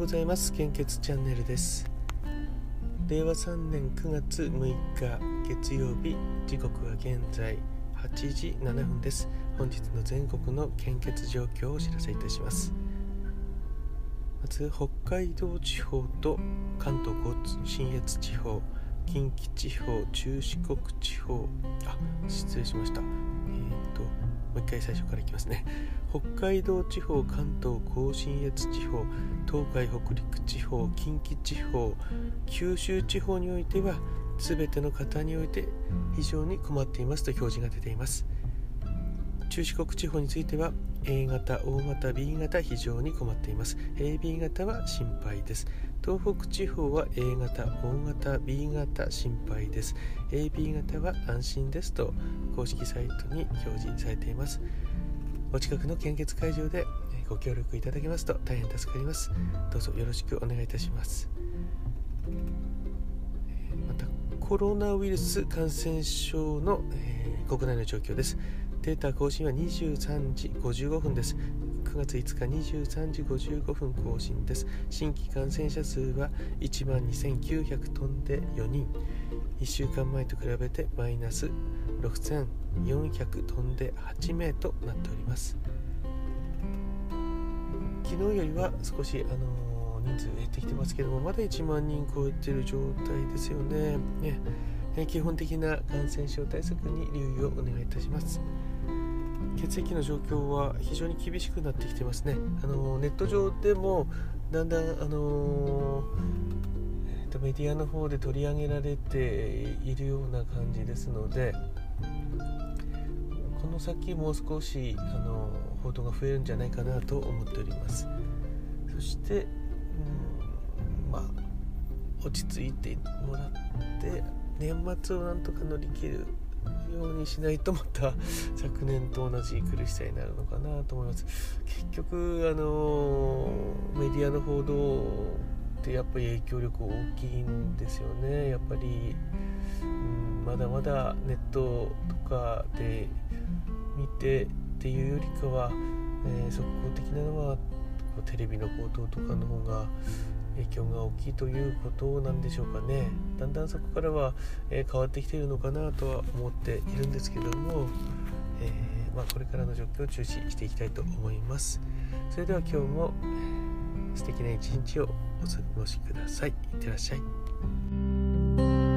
ございます。献血チャンネルです。令和3年9月6日月曜日、時刻は現在8時7分です。本日の全国の献血状況をお知らせいたします。まず北海道地方と関東信越地方、近畿地方、中四国地方、失礼しました。もう一回最初からいきますね。北海道地方、関東甲信越地方、東海北陸地方、近畿地方、九州地方においては全ての方において非常に困っていますと表示が出ています。中四国地方については A 型、O 型、B 型非常に困っています。 AB 型は心配です。東北地方は A 型、O 型、B 型心配です。 AB 型は安心ですと公式サイトに表示されています。お近くの献血会場でご協力いただけますと大変助かります。どうぞよろしくお願いいたします。またコロナウイルス感染症の国内の状況です。データ更新は23時55分です。9月5日23時55分更新です。新規感染者数は 12,900 飛んで4人。1週間前と比べてマイナス 6,400 飛んで8名となっております。昨日よりは少し人数減ってきてますけども、まだ1万人超えている状態ですよね。基本的な感染症対策に留意をお願いいたします。血液の状況は非常に厳しくなってきてますね。ネット上でもだんだんメディアの方で取り上げられているような感じですので、この先もう少し報道が増えるんじゃないかなと思っております。そして、落ち着いてもらって年末をなんとか乗り切るようにしないと、また昨年と同じ苦しさになるのかなと思います。結局メディアの報道ってやっぱり影響力大きいんですよね。やっぱり、まだまだネットとかで見てっていうよりかは、速報的なのはテレビの報道とかの方が影響が大きいということなんでしょうかね。だんだんそこからは、変わってきているのかなとは思っているんですけども、これからの状況を注視していきたいと思います。それでは今日も素敵な一日をお過ごしください。いってらっしゃい。